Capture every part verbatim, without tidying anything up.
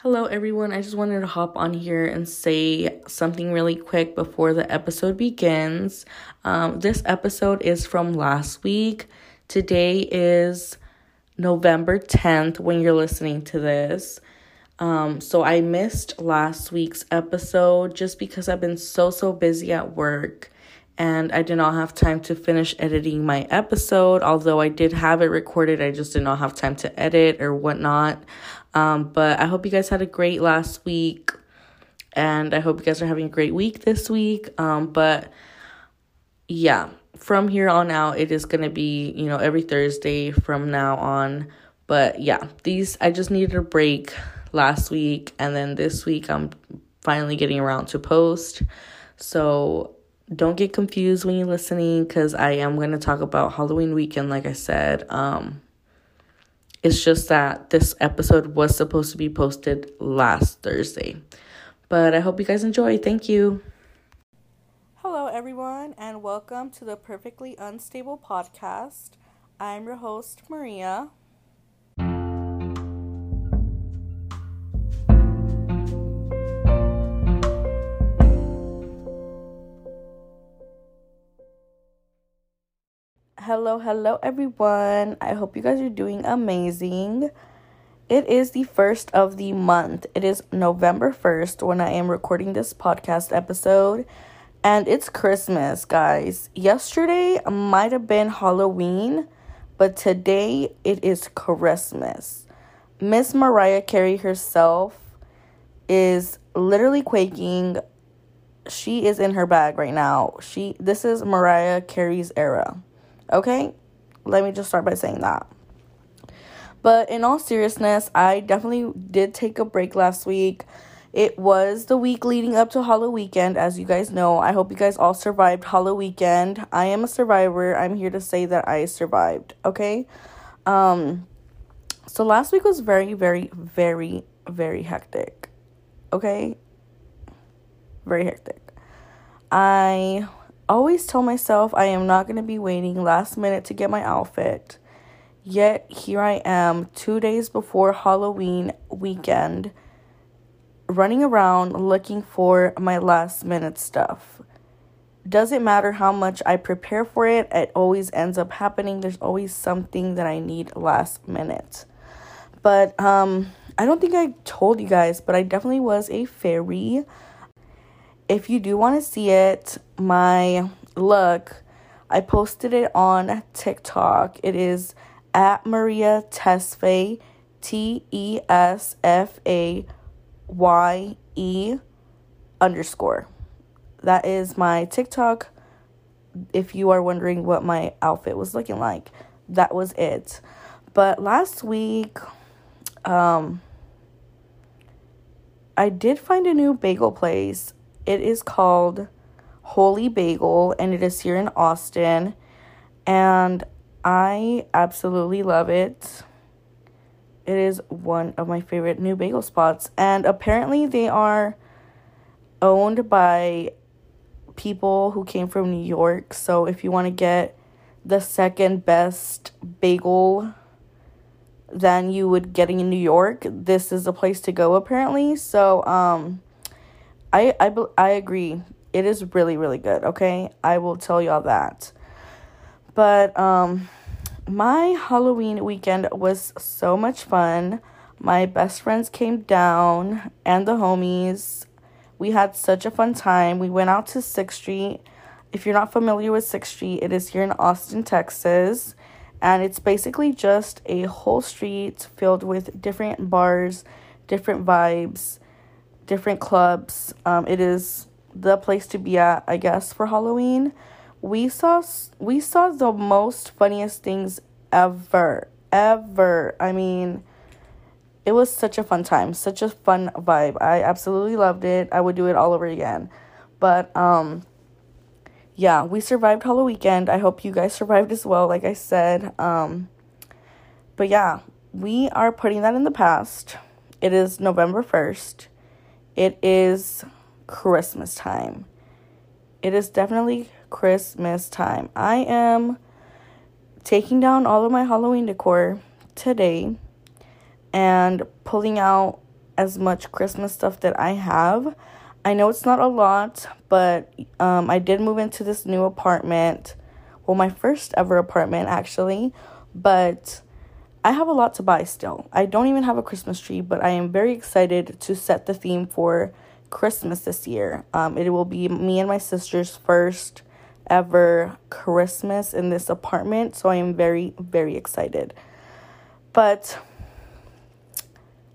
Hello everyone, I just wanted to hop on here and say something really quick before the episode begins. Um, this episode is from last week. Today is November tenth when you're listening to this. Um, so I missed last week's episode just because I've been so, so busy at work. And I did not have time to finish editing my episode. Although I did have it recorded, I just did not have time to edit or whatnot. Um, but I hope you guys had a great last week. And I hope you guys are having a great week this week. Um, but yeah, from here on out, it is going to be, you know, every Thursday from now on. But yeah, these, I just needed a break last week. And then this week, I'm finally getting around to post. So don't get confused when you're listening, because I am going to talk about Halloween weekend, like I said. Um, it's just that this episode was supposed to be posted last Thursday. But I hope you guys enjoy. Thank you. Hello, everyone, and welcome to the Perfectly Unstable podcast. I'm your host, Maria. Hello, hello, everyone. I hope you guys are doing amazing. It is the first of the month. It is November first when I am recording this podcast episode. And it's Christmas, guys. Yesterday might have been Halloween, but today it is Christmas. Miss Mariah Carey herself is literally quaking. She is in her bag right now. She. This is Mariah Carey's era. Okay, let me just start by saying that. But in all seriousness, I definitely did take a break last week. It was the week leading up to Halloween weekend, as you guys know. I hope you guys all survived Halloween weekend. I am a survivor. I'm here to say that I survived, okay? Um, so last week was very, very, very, very hectic, okay? Very hectic. I always tell myself I am not going to be waiting last minute to get my outfit. Yet, here I am, two days before Halloween weekend, running around looking for my last minute stuff. Doesn't matter how much I prepare for it, it always ends up happening. There's always something that I need last minute. But um, I don't think I told you guys, but I definitely was a fairy. If you do want to see it, my look, I posted it on TikTok. It is at Maria Tesfaye, T E S F A Y E underscore. That is my TikTok. If you are wondering what my outfit was looking like, that was it. But last week, um, I did find a new bagel place. It is called Holy Bagel, and it is here in Austin, and I absolutely love it. It is one of my favorite new bagel spots, and apparently they are owned by people who came from New York, so if you want to get the second best bagel than you would getting in New York, this is the place to go apparently, so um... I, I, I agree. It is really, really good, okay? I will tell y'all that. But um, my Halloween weekend was so much fun. My best friends came down and the homies. We had such a fun time. We went out to sixth street. If you're not familiar with sixth street, it is here in Austin, Texas. And it's basically just a whole street filled with different bars, different vibes, different clubs. Um, it is the place to be at, I guess, for Halloween. We saw we saw the most funniest things ever, ever. I mean, it was such a fun time, such a fun vibe. I absolutely loved it. I would do it all over again. But um, yeah, we survived Halloween weekend. I hope you guys survived as well, like I said. Um, but yeah, we are putting that in the past. It is November first. It is Christmas time. It is definitely Christmas time. I am taking down all of my Halloween decor today and pulling out as much Christmas stuff that I have. I know it's not a lot, but um, I did move into this new apartment. Well, my first ever apartment, actually. But I have a lot to buy still. I don't even have a Christmas tree, but I am very excited to set the theme for Christmas this year. Um, it will be me and my sister's first ever Christmas in this apartment. So I am very, very excited. But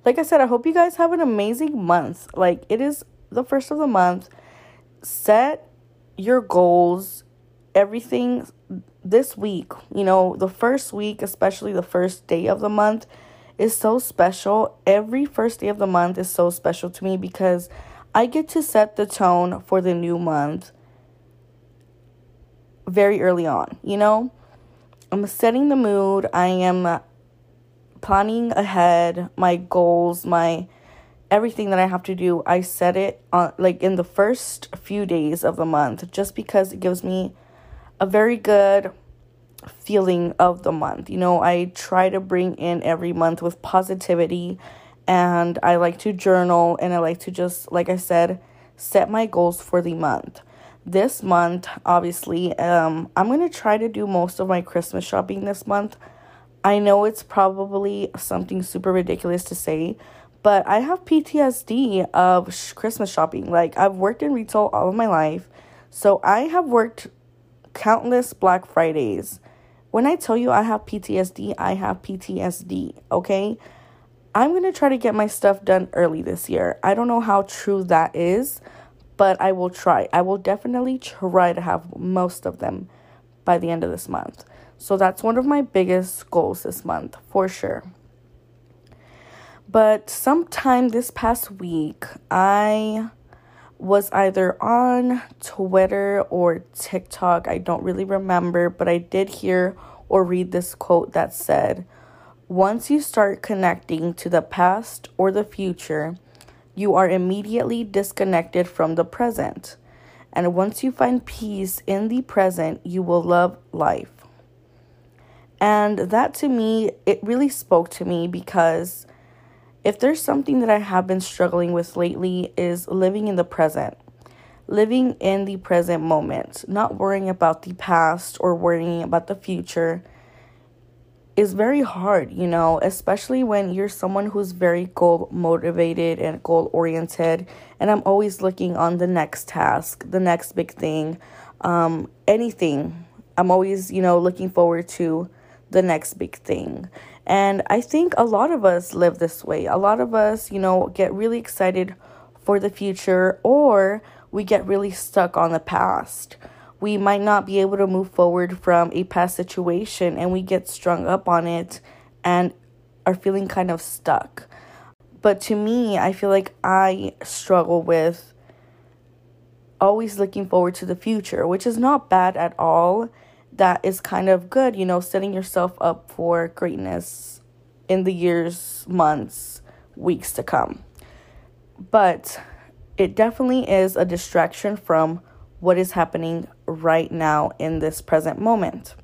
like I said, I hope you guys have an amazing month. Like, it is the first of the month. Set your goals, everything this week. You know, the first week, especially the first day of the month, is so special. Every first day of the month is so special to me because I get to set the tone for the new month very early on. You know, I'm setting the mood. I am planning ahead my goals, my everything that I have to do. I set it on, like, in the first few days of the month, just because it gives me a very good feeling of the month. You know, I try to bring in every month with positivity, and I like to journal, and I like to just, like I said, set my goals for the month. This month, obviously, um, I'm going to try to do most of my Christmas shopping this month. I know it's probably something super ridiculous to say, but I have P T S D of sh- Christmas shopping. Like, I've worked in retail all of my life. So I have worked countless Black Fridays. When I tell you I have P T S D, I have P T S D, okay? I'm going to try to get my stuff done early this year. I don't know how true that is, but I will try. I will definitely try to have most of them by the end of this month. So that's one of my biggest goals this month, for sure. But sometime this past week, I was either on Twitter or TikTok. I don't really remember, but I did hear or read this quote that said, "Once you start connecting to the past or the future, you are immediately disconnected from the present. And once you find peace in the present, you will love life." And that, to me, it really spoke to me, because if there's something that I have been struggling with lately, is living in the present, living in the present moment, not worrying about the past or worrying about the future is very hard, you know, especially when you're someone who's very goal motivated and goal oriented. And I'm always looking on the next task, the next big thing, um, anything. I'm always, you know, looking forward to the next big thing. And I think a lot of us live this way. A lot of us, you know, get really excited for the future, or we get really stuck on the past. We might not be able to move forward from a past situation, and we get strung up on it and are feeling kind of stuck. But to me, I feel like I struggle with always looking forward to the future, which is not bad at all. That is kind of good, you know, setting yourself up for greatness in the years, months, weeks to come. But it definitely is a distraction from what is happening right now in this present moment.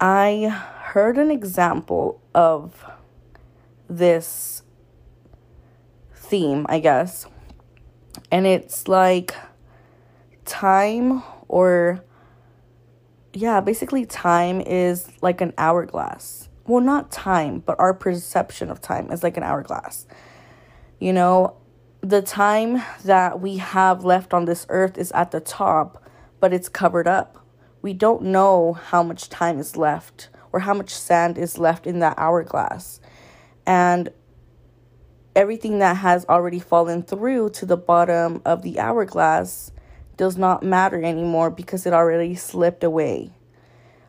I heard an example of this theme, I guess, and it's like time or... Yeah, basically time is like an hourglass. Well, not time, but our perception of time is like an hourglass. You know, the time that we have left on this earth is at the top, but it's covered up. We don't know how much time is left or how much sand is left in that hourglass. And everything that has already fallen through to the bottom of the hourglass does not matter anymore because it already slipped away.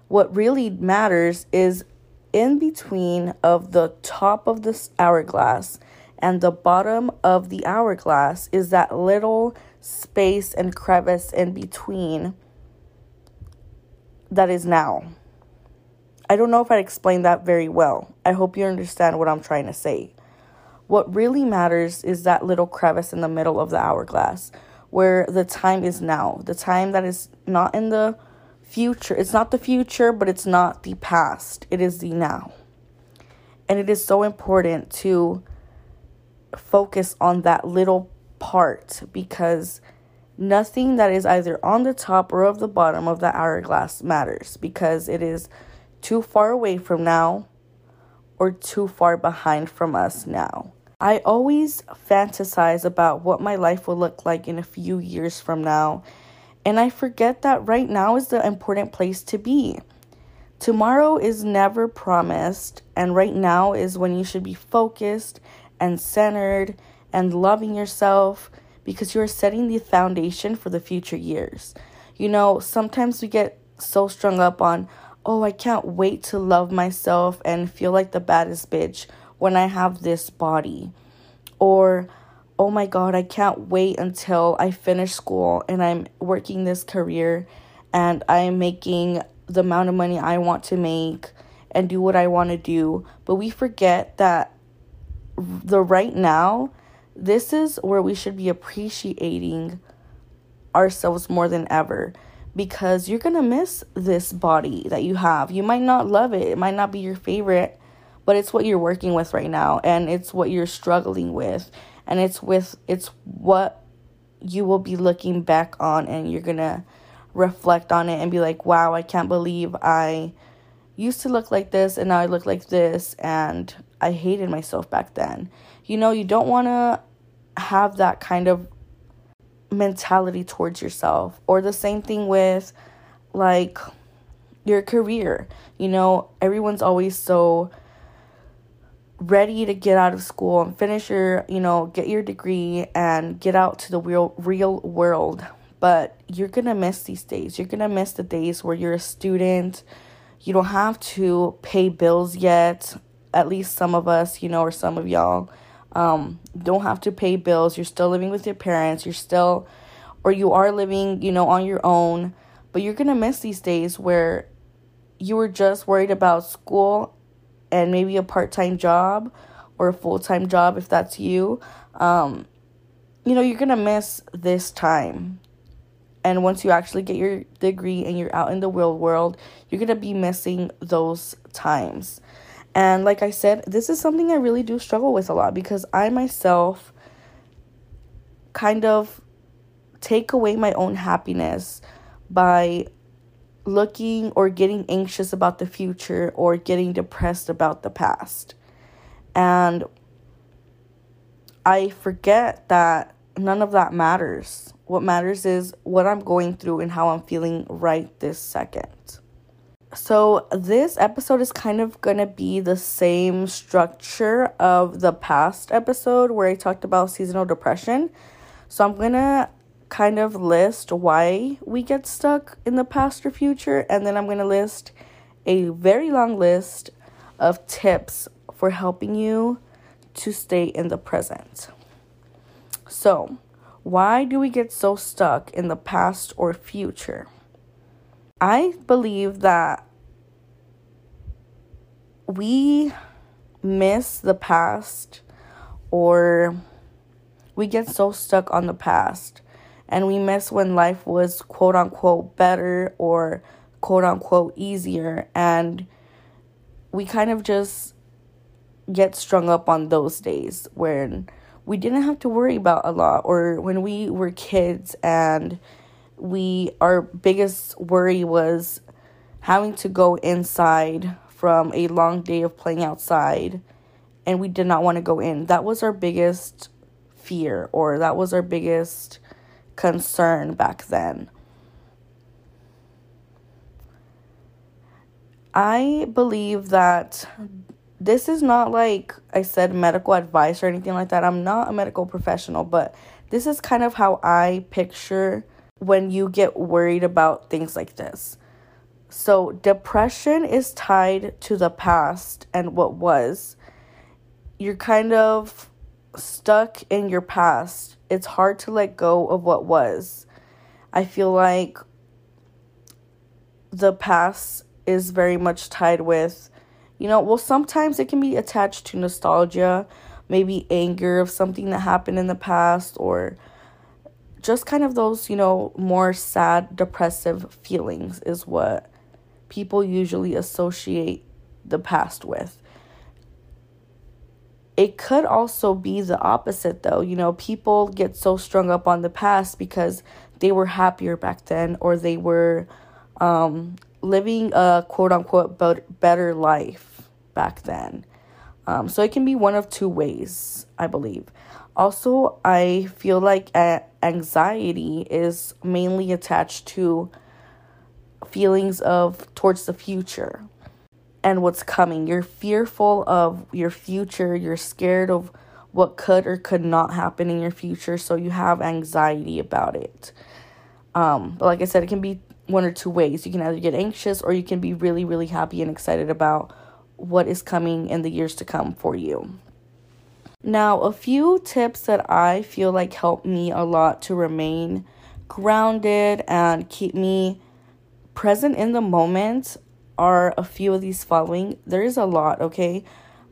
What really matters is in between of the top of this hourglass and the bottom of the hourglass is that little space and crevice in between that is now. I don't know if I explained that very well. I hope you understand what I'm trying to say. What really matters is that little crevice in the middle of the hourglass, where the time is now, the time that is not in the future. It's not the future, but it's not the past. It is the now. And it is so important to focus on that little part, because nothing that is either on the top or of the bottom of the hourglass matters, because it is too far away from now or too far behind from us now. I always fantasize about what my life will look like in a few years from now, and I forget that right now is the important place to be. Tomorrow is never promised, and right now is when you should be focused and centered and loving yourself, because you are setting the foundation for the future years. You know, sometimes we get so strung up on, oh, I can't wait to love myself and feel like the baddest bitch when I have this body. Or, oh my God, I can't wait until I finish school and I'm working this career and I'm making the amount of money I want to make and do what I want to do. But we forget that the right now, this is where we should be appreciating ourselves more than ever, because you're going to miss this body that you have. You might not love it. It might not be your favorite, but it's what you're working with right now, and it's what you're struggling with, and it's with it's what you will be looking back on, and you're going to reflect on it and be like, wow, I can't believe I used to look like this, and now I look like this, and I hated myself back then. You know, you don't want to have that kind of mentality towards yourself. Or the same thing with, like, your career. You know, everyone's always so ready to get out of school and finish your, you know, get your degree and get out to the real, real world. But you're going to miss these days. You're going to miss the days where you're a student. You don't have to pay bills yet. At least some of us, you know, or some of y'all um, don't have to pay bills. You're still living with your parents. You're still, or you are living, you know, on your own. But you're going to miss these days where you were just worried about school and maybe a part-time job or a full-time job if that's you. Um, you know, you're going to miss this time. And once you actually get your degree and you're out in the real world, you're going to be missing those times. And like I said, this is something I really do struggle with a lot, because I myself kind of take away my own happiness by looking or getting anxious about the future or getting depressed about the past. And I forget that none of that matters. What matters is what I'm going through and how I'm feeling right this second. So this episode is kind of going to be the same structure of the past episode where I talked about seasonal depression. So I'm going to kind of list why we get stuck in the past or future, and then I'm going to list a very long list of tips for helping you to stay in the present. So, why do we get so stuck in the past or future? I believe that we miss the past, or we get so stuck on the past. And we miss when life was quote-unquote better or quote-unquote easier. And we kind of just get strung up on those days when we didn't have to worry about a lot. Or when we were kids and we our biggest worry was having to go inside from a long day of playing outside. And we did not want to go in. That was our biggest fear, or that was our biggest concern back then. I believe that this is not, like I said, medical advice or anything like that. I'm not a medical professional, but this is kind of how I picture when you get worried about things like this. So depression is tied to the past and what was. You're kind of stuck in your past. It's hard to let go of what was. I feel like the past is very much tied with, you know, well, sometimes it can be attached to nostalgia, maybe anger of something that happened in the past, or just kind of those, you know, more sad, depressive feelings is what people usually associate the past with. It could also be the opposite, though. You know, people get so strung up on the past because they were happier back then, or they were um, living a quote-unquote better life back then. Um, so it can be one of two ways, I believe. Also, I feel like anxiety is mainly attached to feelings of towards the future and what's coming. You're fearful of your future. You're scared of what could or could not happen in your future, so you have anxiety about it. Um, but like I said, it can be one or two ways. You can either get anxious, or you can be really, really happy and excited about what is coming in the years to come for you. Now, a few tips that I feel like helped me a lot to remain grounded and keep me present in the moment are a few of these following. There is a lot, okay?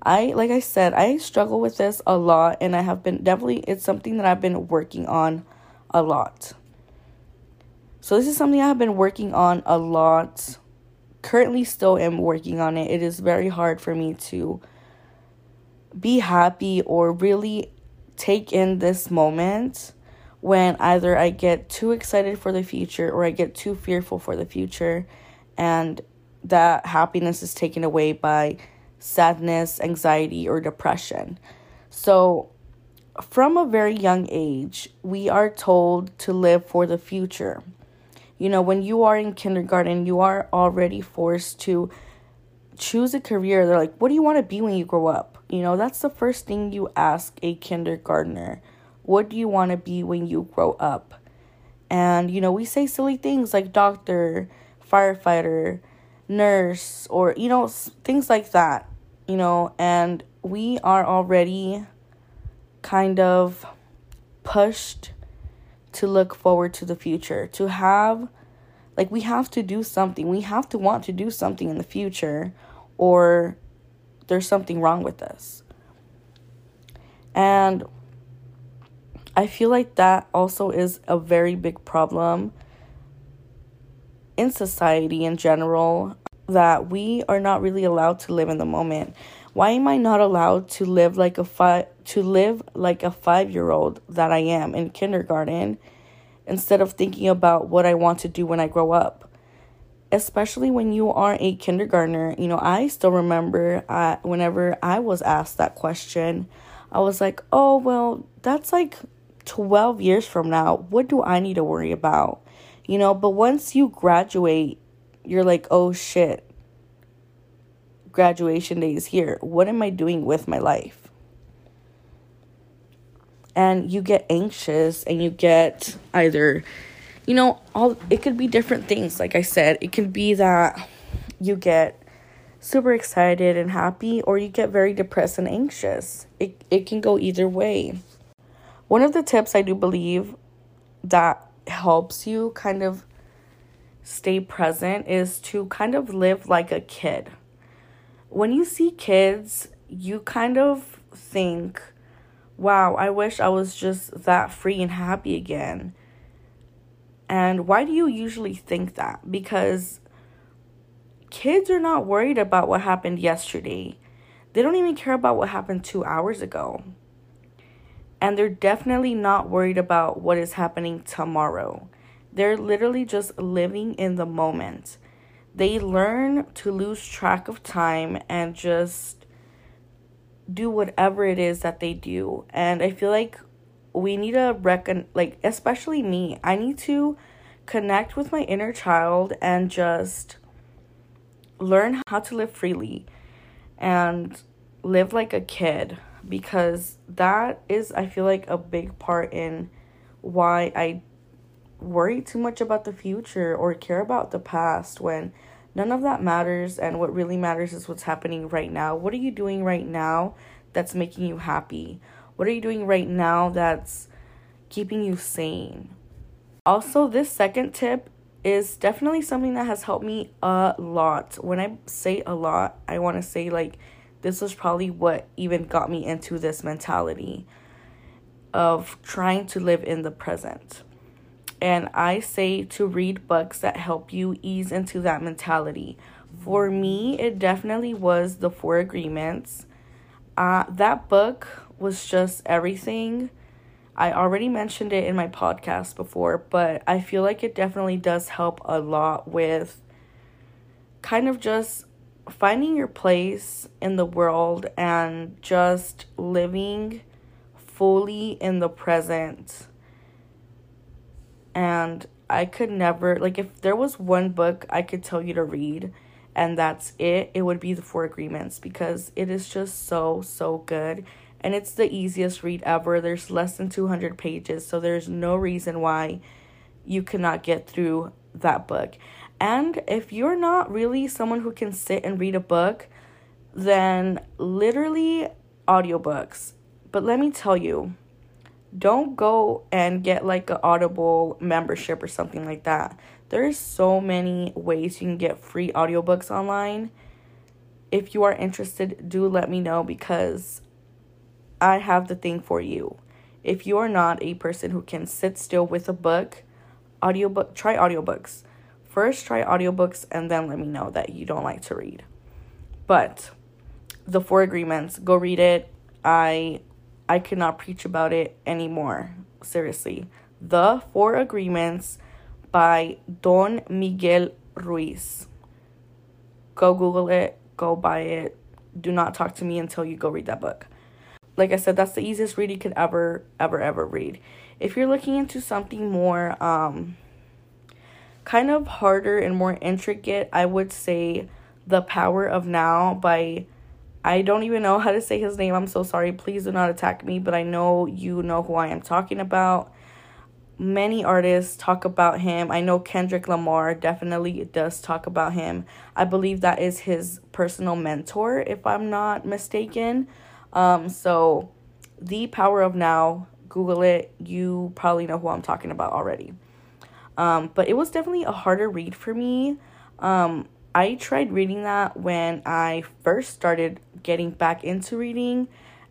I, like I said, I struggle with this a lot, and I have been definitely, it's something that I've been working on a lot. So this is something I have been working on a lot. Currently still am working on it. It is very hard for me to be happy or really take in this moment when either I get too excited for the future or I get too fearful for the future, and that happiness is taken away by sadness, anxiety, or depression. So from a very young age, we are told to live for the future. You know, when you are in kindergarten, you are already forced to choose a career. They're like, what do you want to be when you grow up? You know, that's the first thing you ask a kindergartner. What do you want to be when you grow up? And, you know, we say silly things like doctor, firefighter, nurse, or, you know, things like that, you know, and we are already kind of pushed to look forward to the future, to have, like, we have to do something. We have to want to do something in the future, or there's something wrong with us. And I feel like that also is a very big problem in society in general, that we are not really allowed to live in the moment. Why am I not allowed to live like a five to live like a five-year-old that I am in kindergarten, instead of thinking about what I want to do when I grow up? Especially when you are a kindergartner, you know, I still remember I, whenever I was asked that question, I was like, oh, well, that's like twelve years from now. What do I need to worry about? You know, but once you graduate, you're like, oh, shit. Graduation day is here. What am I doing with my life? And you get anxious, and you get either, you know, all it could be different things. Like I said, it could be that you get super excited and happy, or you get very depressed and anxious. It it can go either way. One of the tips I do believe that helps you kind of stay present is to kind of live like a kid. When you see kids, you kind of think, wow, I wish I was just that free and happy again. And why do you usually think that? Because kids are not worried about what happened yesterday. They don't even care about what happened two hours ago. And they're definitely not worried about what is happening tomorrow. They're literally just living in the moment. They learn to lose track of time and just do whatever it is that they do. And I feel like we need to recon like especially me, I need to connect with my inner child and just learn how to live freely and live like a kid, because that is, I feel like, a big part in why I worry too much about the future or care about the past, when none of that matters. And what really matters is what's happening right now. What are you doing right now that's making you happy? What are you doing right now that's keeping you sane? Also, this second tip is definitely something that has helped me a lot. When I say a lot, I want to say, like, this was probably what even got me into this mentality of trying to live in the present. And I say to read books that help you ease into that mentality. For me, it definitely was The Four Agreements. Uh, that book was just everything. I already mentioned it in my podcast before, but I feel like it definitely does help a lot with kind of just finding your place in the world and just living fully in the present. And I could never, like, if there was one book I could tell you to read and that's it, it would be The Four Agreements, because it is just so, so good. And it's the easiest read ever. There's less than two hundred pages, so there's no reason why you cannot get through that book. And if you're not really someone who can sit and read a book, then literally audiobooks. But let me tell you, don't go and get like an Audible membership or something like that. There's so many ways you can get free audiobooks online. If you are interested, do let me know, because I have the thing for you. If you are not a person who can sit still with a book, audiobook, try audiobooks. First, try audiobooks and then let me know that you don't like to read. But The Four Agreements, go read it. I I cannot preach about it anymore. Seriously. The Four Agreements by Don Miguel Ruiz. Go Google it. Go buy it. Do not talk to me until you go read that book. Like I said, that's the easiest read you could ever, ever, ever read. If you're looking into something more um, kind of harder and more intricate, I would say The Power of Now by, I don't even know how to say his name. I'm so sorry. Please do not attack me, but I know you know who I am talking about. Many artists talk about him. I know Kendrick Lamar definitely does talk about him. I believe that is his personal mentor, if I'm not mistaken. Um, so The Power of Now, Google it. You probably know who I'm talking about already. Um, but it was definitely a harder read for me. Um, I tried reading that when I first started getting back into reading,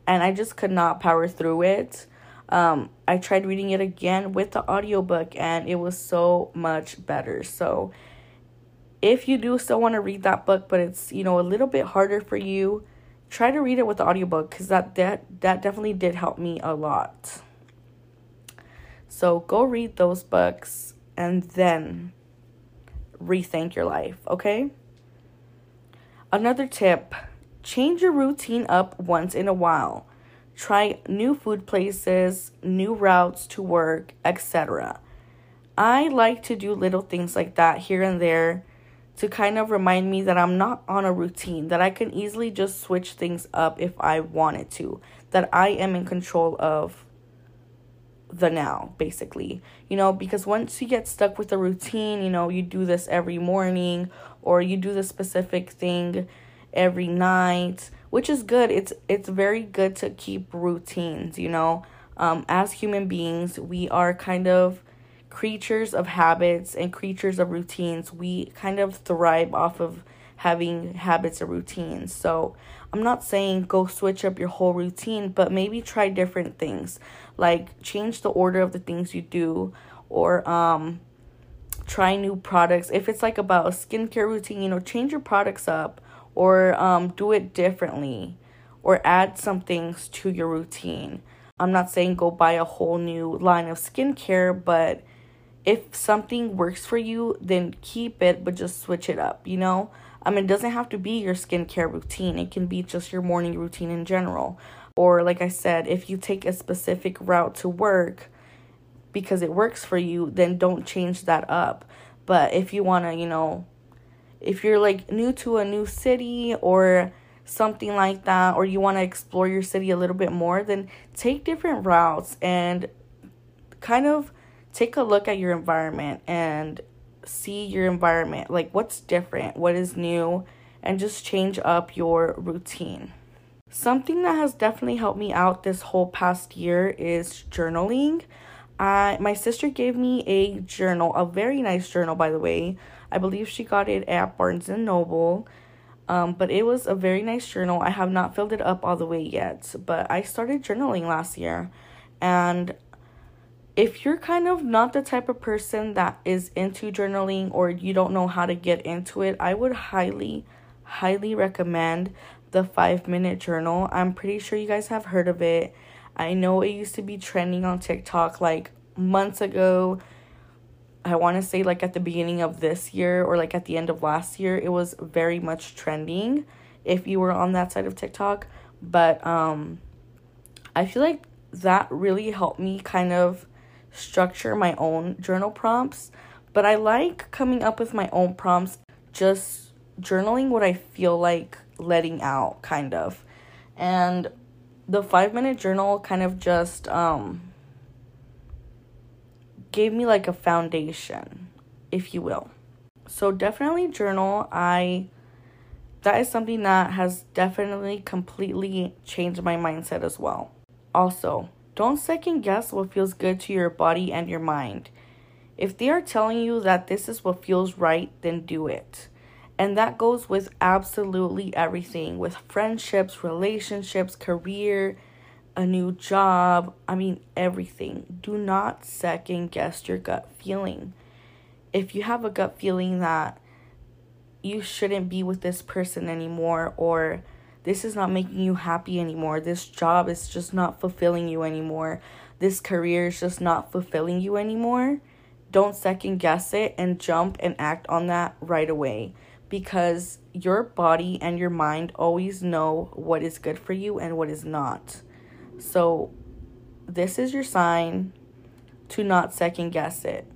and I just could not power through it. Um, I tried reading it again with the audiobook, and it was so much better. So if you do still want to read that book, but it's, you know, a little bit harder for you, try to read it with the audiobook, because that, that that definitely did help me a lot. So go read those books and then rethink your life, okay? Another tip, change your routine up once in a while. Try new food places, new routes to work, et cetera. I like to do little things like that here and there, to kind of remind me that I'm not on a routine, that I can easily just switch things up if I wanted to, that I am in control of the now, basically. You know, because once you get stuck with a routine, you know, you do this every morning, or you do this specific thing every night, which is good. It's it's very good to keep routines, you know. Um, as human beings, we are kind of creatures of habits and creatures of routines. We kind of thrive off of having habits and routines. So I'm not saying go switch up your whole routine, but maybe try different things, like change the order of the things you do, or um try new products. If it's like about a skincare routine, you know, change your products up, or um do it differently, or add some things to your routine. I'm not saying go buy a whole new line of skincare, but if something works for you, then keep it, but just switch it up, you know? I mean, it doesn't have to be your skincare routine. It can be just your morning routine in general. Or like I said, if you take a specific route to work because it works for you, then don't change that up. But if you want to, you know, if you're like new to a new city or something like that, or you want to explore your city a little bit more, then take different routes and kind of take a look at your environment and see your environment, like what's different, what is new, and just change up your routine. Something that has definitely helped me out this whole past year is journaling. I, my sister gave me a journal, a very nice journal, by the way. I believe she got it at Barnes and Noble, um, but it was a very nice journal. I have not filled it up all the way yet, but I started journaling last year. And if you're kind of not the type of person that is into journaling, or you don't know how to get into it, I would highly, highly recommend the five-minute journal. I'm pretty sure you guys have heard of it. I know it used to be trending on TikTok like months ago. I want to say like at the beginning of this year or like at the end of last year, it was very much trending if you were on that side of TikTok. But um, I feel like that really helped me kind of structure my own journal prompts. But I like coming up with my own prompts, just journaling what I feel like letting out, kind of. And the five-minute journal kind of just um, gave me like a foundation, if you will. So definitely journal. I that is something that has definitely completely changed my mindset as well. Also, don't second guess what feels good to your body and your mind. If they are telling you that this is what feels right, then do it. And that goes with absolutely everything, with friendships, relationships, career, a new job, I mean everything. Do not second guess your gut feeling. If you have a gut feeling that you shouldn't be with this person anymore, or this is not making you happy anymore, this job is just not fulfilling you anymore, this career is just not fulfilling you anymore, don't second guess it and jump and act on that right away, because your body and your mind always know what is good for you and what is not. So this is your sign to not second guess it,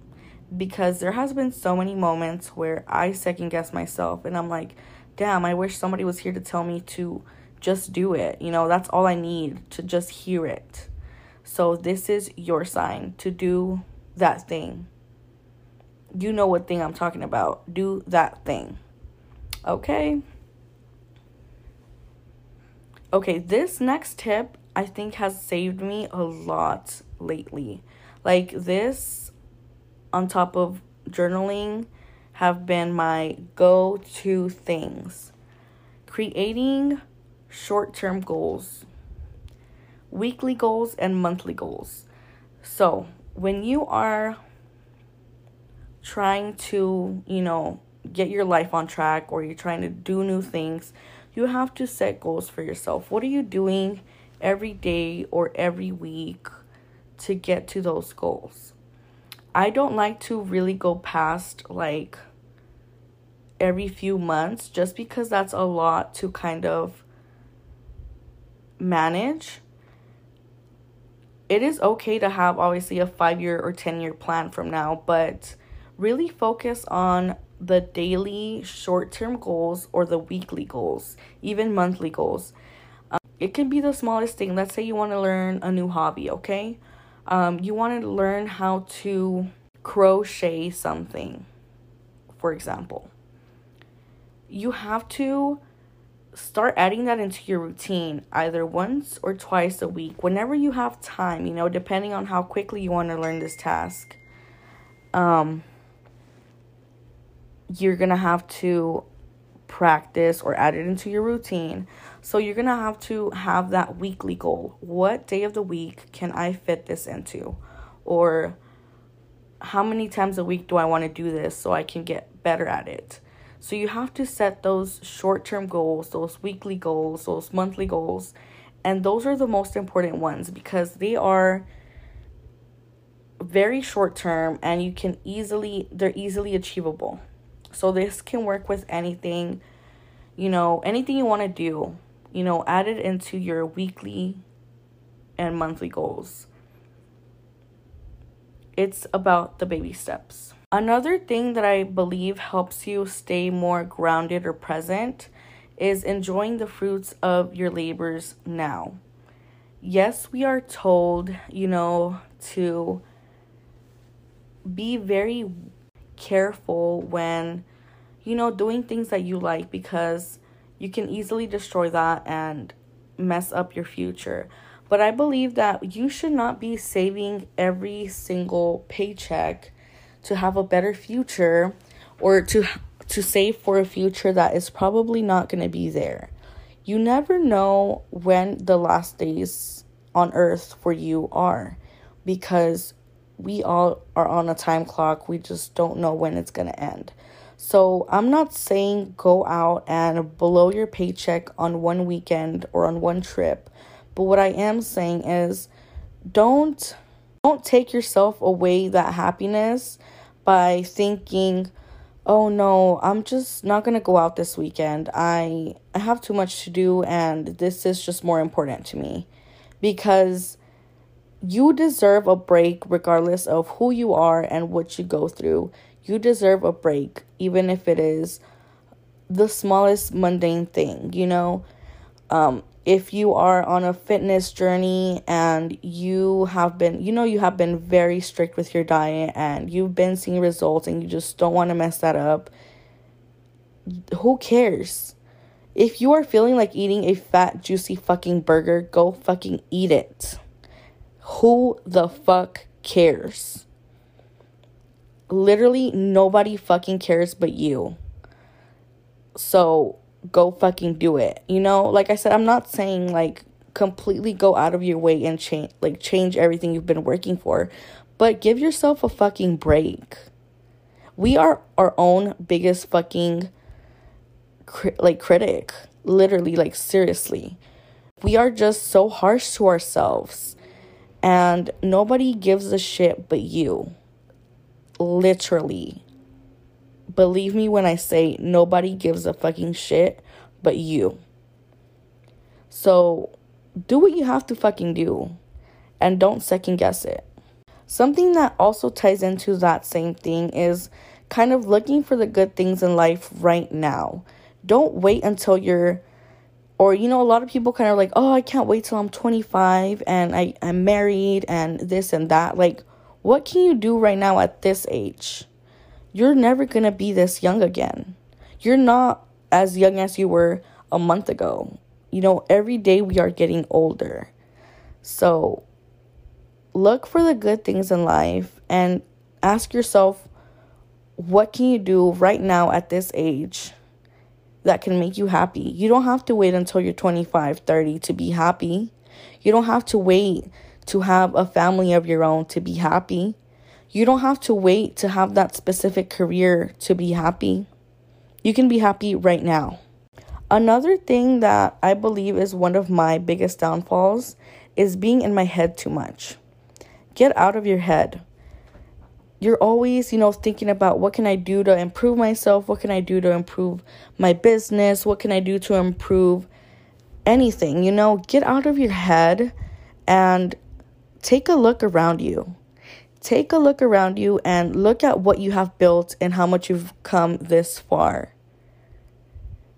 because there has been so many moments where I second guess myself and I'm like, damn, I wish somebody was here to tell me to just do it. You know, that's all I need, to just hear it. So this is your sign to do that thing. You know what thing I'm talking about. Do that thing. Okay. Okay, this next tip I think has saved me a lot lately. Like this, on top of journaling, have been my go-to things. Creating short-term goals, weekly goals, and monthly goals. So when you are trying to, you know, get your life on track, or you're trying to do new things, you have to set goals for yourself. What are you doing every day or every week to get to those goals? I don't like to really go past like every few months, just because that's a lot to kind of manage. It is okay to have obviously a five-year or ten-year plan from now, but really focus on the daily short-term goals or the weekly goals, even monthly goals. Um, it can be the smallest thing. Let's say you want to learn a new hobby, okay? Um, you want to learn how to crochet something, for example. You have to start adding that into your routine, either once or twice a week, whenever you have time, you know, depending on how quickly you want to learn this task. Um, you're going to have to practice or add it into your routine. So you're gonna have to have that weekly goal. What day of the week can I fit this into? Or how many times a week do I want to do this so I can get better at it? So you have to set those short-term goals, those weekly goals, those monthly goals, and those are the most important ones, because they are very short-term and you can easily they're easily achievable. So this can work with anything, you know, anything you want to do, you know, add it into your weekly and monthly goals. It's about the baby steps. Another thing that I believe helps you stay more grounded or present is enjoying the fruits of your labors now. Yes, we are told, you know, to be very careful when, you know, doing things that you like, because you can easily destroy that and mess up your future. But I believe that you should not be saving every single paycheck to have a better future, or to to save for a future that is probably not going to be there. You never know when the last days on earth for you are, because we all are on a time clock. We just don't know when it's going to end. So I'm not saying go out and blow your paycheck on one weekend or on one trip. But what I am saying is don't don't take yourself away that happiness by thinking, oh no, I'm just not going to go out this weekend. I, I have too much to do and this is just more important to me. Because you deserve a break regardless of who you are and what you go through. You deserve a break, even if it is the smallest mundane thing, you know? Um, if you are on a fitness journey and you have been, you know, you have been very strict with your diet and you've been seeing results and you just don't want to mess that up, who cares? If you are feeling like eating a fat, juicy fucking burger, go fucking eat it. Who the fuck cares? Literally nobody fucking cares but you. So go fucking do it. You know, like I said, I'm not saying like completely go out of your way and change like change everything you've been working for, but give yourself a fucking break. We are our own biggest fucking cri- like critic. Literally, like seriously. We are just so harsh to ourselves and nobody gives a shit but you. Literally, believe me when I say nobody gives a fucking shit but you. So do what you have to fucking do and don't second guess it. Something that also ties into that same thing is kind of looking for the good things in life right now. Don't wait until you're, or you know, a lot of people kind of like, oh, I can't wait till I'm twenty-five and I, I'm married and this and that. Like, what can you do right now at this age? You're never going to be this young again. You're not as young as you were a month ago. You know, every day we are getting older. So look for the good things in life and ask yourself, what can you do right now at this age that can make you happy? You don't have to wait until you're twenty-five, thirty to be happy. You don't have to wait to have a family of your own to be happy. You don't have to wait to have that specific career to be happy. You can be happy right now. Another thing that I believe is one of my biggest downfalls is being in my head too much. Get out of your head. You're always, you know, thinking about what can I do to improve myself? What can I do to improve my business? What can I do to improve anything? You know, get out of your head and take a look around you. Take a look around you and look at what you have built and how much you've come this far.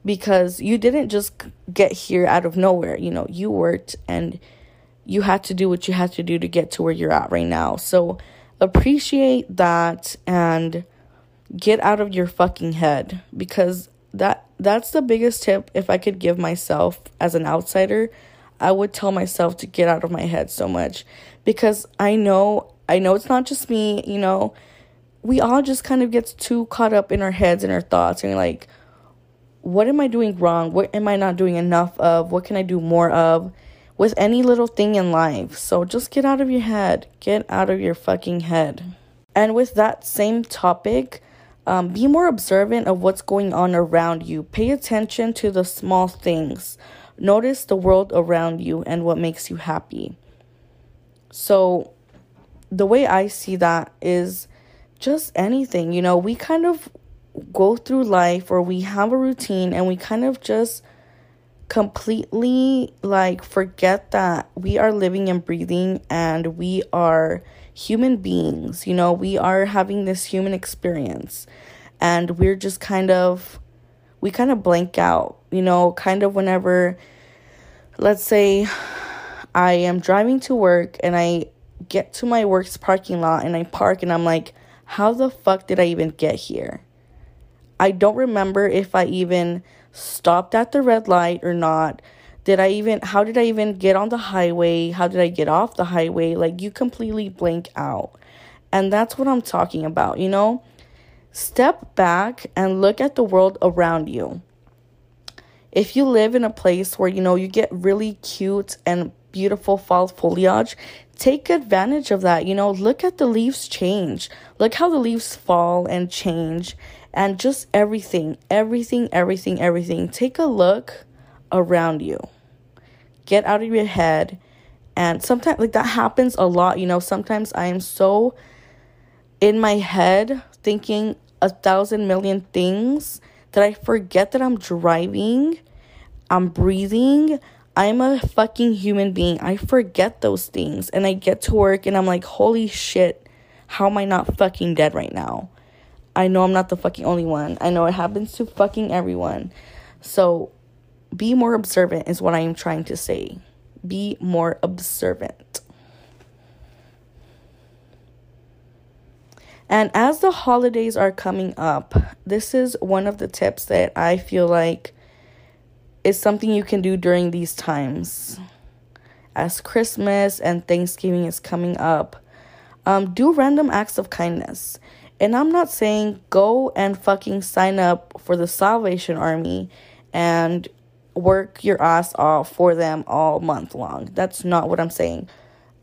Because you didn't just get here out of nowhere. You know, you worked and you had to do what you had to do to get to where you're at right now. So appreciate that and get out of your fucking head. Because that that's the biggest tip if I could give myself as an outsider. I would tell myself to get out of my head so much because I know, I know it's not just me, you know, we all just kind of get too caught up in our heads and our thoughts and like, what am I doing wrong? What am I not doing enough of? What can I do more of with any little thing in life? So just get out of your head, get out of your fucking head. And with that same topic, um, be more observant of what's going on around you. Pay attention to the small things. Notice the world around you and what makes you happy. So the way I see that is just anything. You know, we kind of go through life or we have a routine and we kind of just completely like forget that we are living and breathing and we are human beings. You know, we are having this human experience and we're just kind of, we kind of blank out. You know, kind of whenever, let's say I am driving to work and I get to my work's parking lot and I park and I'm like, how the fuck did I even get here? I don't remember if I even stopped at the red light or not. Did I even, how did I even get on the highway? How did I get off the highway? Like, you completely blank out. And that's what I'm talking about, you know? Step back and look at the world around you. If you live in a place where, you know, you get really cute and beautiful fall foliage, take advantage of that. You know, look at the leaves change. Look how the leaves fall and change, and just everything, everything, everything, everything. Take a look around you. Get out of your head. And sometimes, like, that happens a lot. You know, sometimes I am so in my head thinking a thousand million things that I forget that I'm driving, I'm breathing, I'm a fucking human being. I forget those things, and I get to work and I'm like, holy shit, how am I not fucking dead right now? I know I'm not the fucking only one. I know it happens to fucking everyone. So be more observant is what I am trying to say. Be more observant. And as the holidays are coming up, this is one of the tips that I feel like is something you can do during these times. As Christmas and Thanksgiving is coming up, um, do random acts of kindness. And I'm not saying go and fucking sign up for the Salvation Army and work your ass off for them all month long. That's not what I'm saying.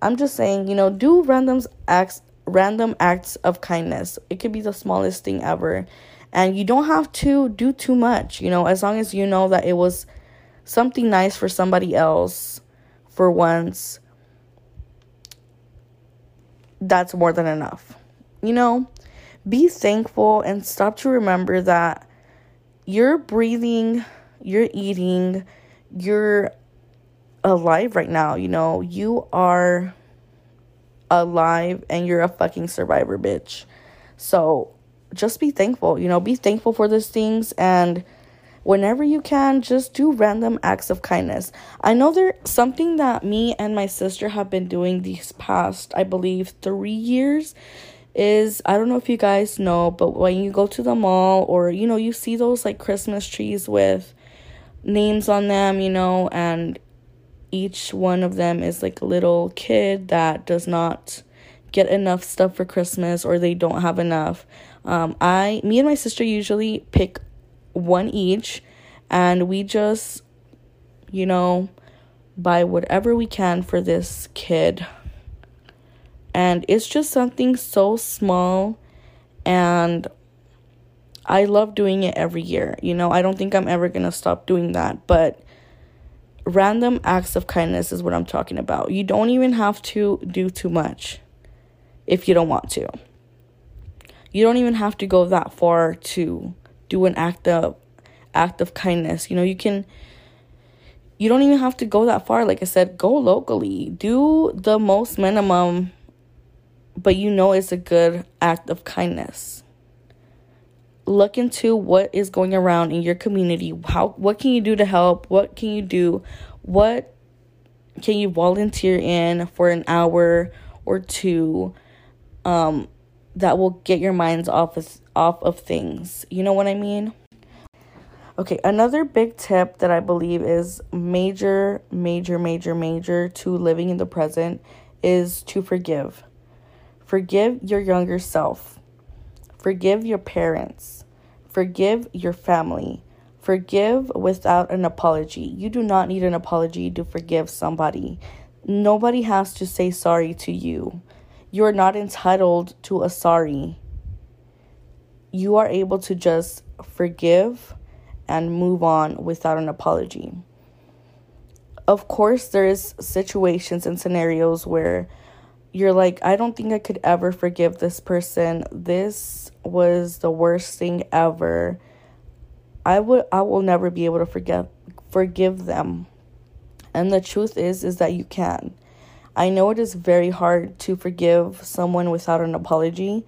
I'm just saying, you know, do random acts random acts of kindness. It could be the smallest thing ever, and you don't have to do too much, you know, as long as you know that it was something nice for somebody else for once. That's more than enough. You know, be thankful and stop to remember that you're breathing, you're eating, you're alive right now. You know, you are alive and you're a fucking survivor, bitch. So just be thankful, you know, be thankful for those things. And whenever you can, just do random acts of kindness. I know there's something that me and my sister have been doing these past, I believe, three years is, I don't know if you guys know, but when you go to the mall or, you know, you see those like Christmas trees with names on them, you know, and each one of them is like a little kid that does not get enough stuff for Christmas, or they don't have enough. Um, I, me and my sister usually pick one each, and we just, you know, buy whatever we can for this kid. And it's just something so small, and I love doing it every year. You know, I don't think I'm ever gonna stop doing that, but random acts of kindness is what I'm talking about. You don't even have to do too much if you don't want to. You don't even have to go that far to do an act of act of kindness. You know, you can you don't even have to go that far. Like I said, go locally. Do the most minimum, but you know it's a good act of kindness. Look into what is going around in your community. How, what can you do to help? What can you do? What can you volunteer in for an hour or two? Um, that will get your minds off of, off of things. You know what I mean? Okay, another big tip that I believe is major, major, major, major to living in the present is to forgive. Forgive your younger self. Forgive your parents. Forgive your family. Forgive without an apology. You do not need an apology to forgive somebody. Nobody has to say sorry to you. You are not entitled to a sorry. You are able to just forgive and move on without an apology. Of course, there is situations and scenarios where you're like, I don't think I could ever forgive this person. This was the worst thing ever. I would I will never be able to forgive forgive them. And the truth is is that you can. I know it is very hard to forgive someone without an apology.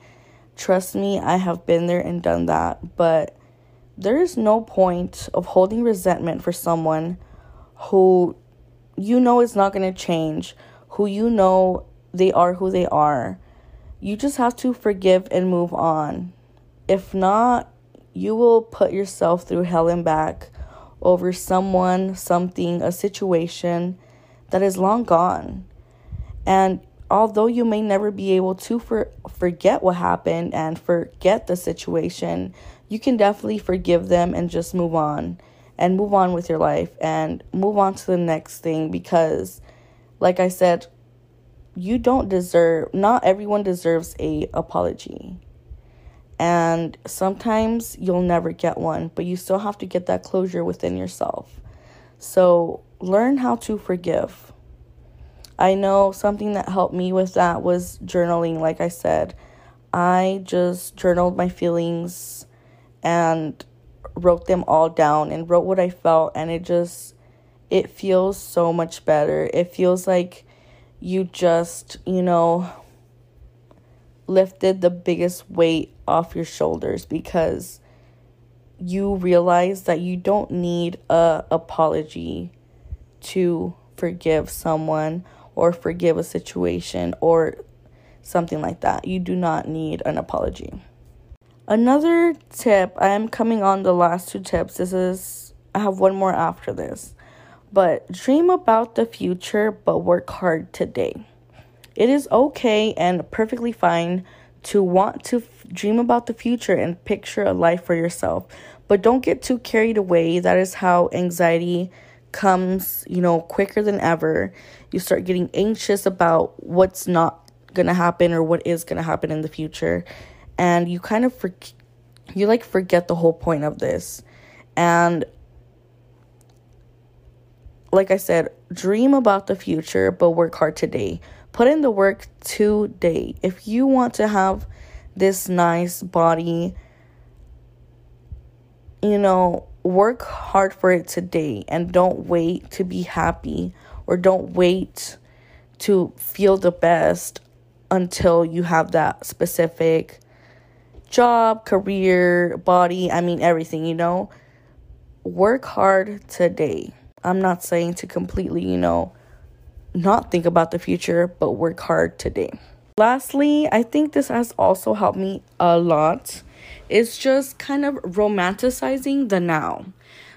Trust me, I have been there and done that, but there is no point of holding resentment for someone who you know is not going to change, who you know they are who they are. You just have to forgive and move on. If not, you will put yourself through hell and back over someone, something, a situation that is long gone. And although you may never be able to for- forget what happened and forget the situation, you can definitely forgive them and just move on and move on with your life and move on to the next thing, because, like I said, you don't deserve, not everyone deserves a apology. And sometimes you'll never get one, but you still have to get that closure within yourself. So learn how to forgive. I know something that helped me with that was journaling. Like I said, I just journaled my feelings and wrote them all down and wrote what I felt. And it just, it feels so much better. It feels like you just, you know, lifted the biggest weight off your shoulders, because you realize that you don't need a apology to forgive someone or forgive a situation or something like that. You do not need an apology. Another tip, I am coming on the last two tips. This is, I have one more after this, but dream about the future, but work hard today. It is okay and perfectly fine to want to f- dream about the future and picture a life for yourself, but don't get too carried away. That is how anxiety comes, you know, quicker than ever. You start getting anxious about what's not gonna happen or what is gonna happen in the future, and you kind of for- you like forget the whole point of this. And like I said, dream about the future, but work hard today. Put in the work today. If you want to have this nice body, you know, work hard for it today, and don't wait to be happy or don't wait to feel the best until you have that specific job, career, body. I mean, everything, you know. Work hard today. I'm not saying to completely, you know, not think about the future, but work hard today. Lastly, I think this has also helped me a lot. It's just kind of romanticizing the now.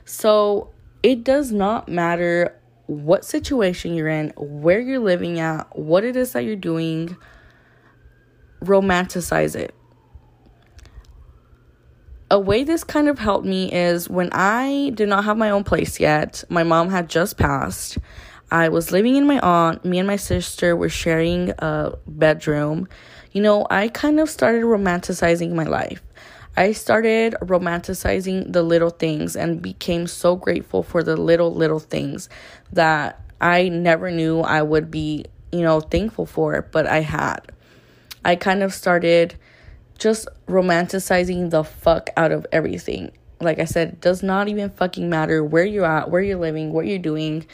So it does not matter what situation you're in, where you're living at, what it is that you're doing. Romanticize it. A way this kind of helped me is when I did not have my own place yet. My mom had just passed. I was living in my aunt. Me and my sister were sharing a bedroom. You know, I kind of started romanticizing my life. I started romanticizing the little things and became so grateful for the little, little things that I never knew I would be, you know, thankful for, but I had. I kind of started just romanticizing the fuck out of everything. Like I said, it does not even fucking matter where you're at, where you're living, what you're doing.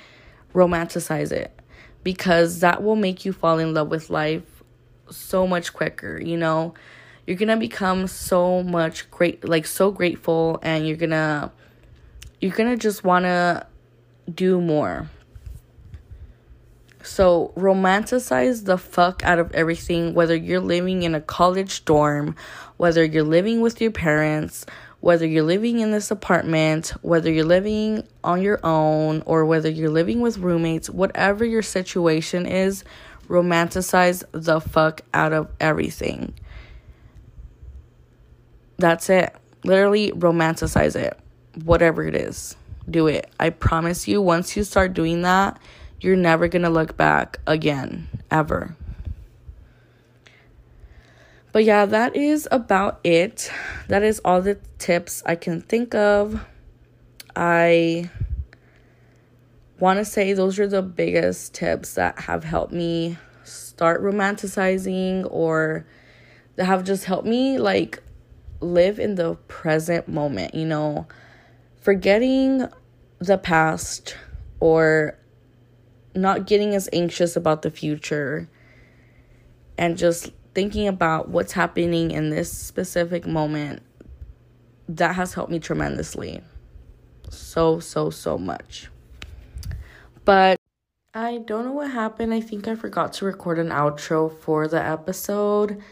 Romanticize it, because that will make you fall in love with life so much quicker. You know, you're gonna become so much great, like so grateful, and you're gonna, you're gonna just wanna do more. So romanticize the fuck out of everything, whether you're living in a college dorm, whether you're living with your parents, whether you're living in this apartment, whether you're living on your own, or whether you're living with roommates, whatever your situation is, romanticize the fuck out of everything. That's it. Literally romanticize it. Whatever it is, do it. I promise you, once you start doing that, you're never going to look back again, ever. But yeah, that is about it. That is all the tips I can think of. I want to say those are the biggest tips that have helped me start romanticizing, or that have just helped me like live in the present moment, you know, forgetting the past or not getting as anxious about the future, and just thinking about what's happening in this specific moment. That has helped me tremendously. So, so, so much. But I don't know what happened. I think I forgot to record an outro for the episode.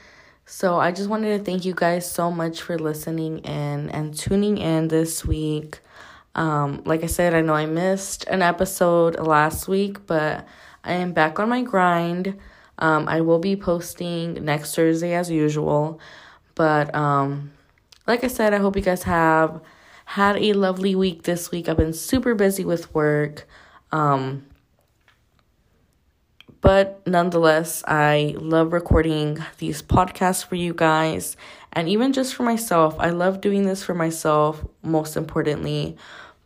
So I just wanted to thank you guys so much for listening in and tuning in this week. Um, like I said, I know I missed an episode last week, but I am back on my grind. Um, I will be posting next Thursday as usual. But um, like I said, I hope you guys have had a lovely week this week. I've been super busy with work. Um, But nonetheless, I love recording these podcasts for you guys and even just for myself. I love doing this for myself, most importantly.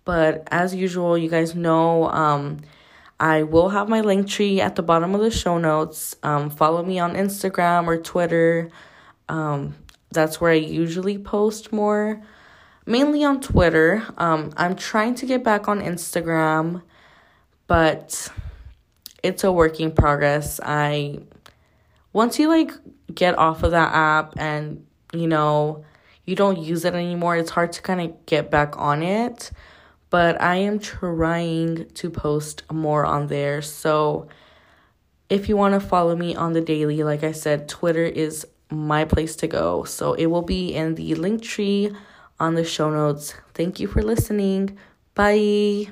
But as usual, you guys know, um, I will have my link tree at the bottom of the show notes. Um, follow me on Instagram or Twitter. Um, that's where I usually post more, mainly on Twitter. Um, I'm trying to get back on Instagram, but it's a work in progress. I, once you like get off of that app and, you know, you don't use it anymore, it's hard to kind of get back on it, but I am trying to post more on there. So if you want to follow me on the daily, like I said, Twitter is my place to go. So it will be in the link tree on the show notes. Thank you for listening. Bye.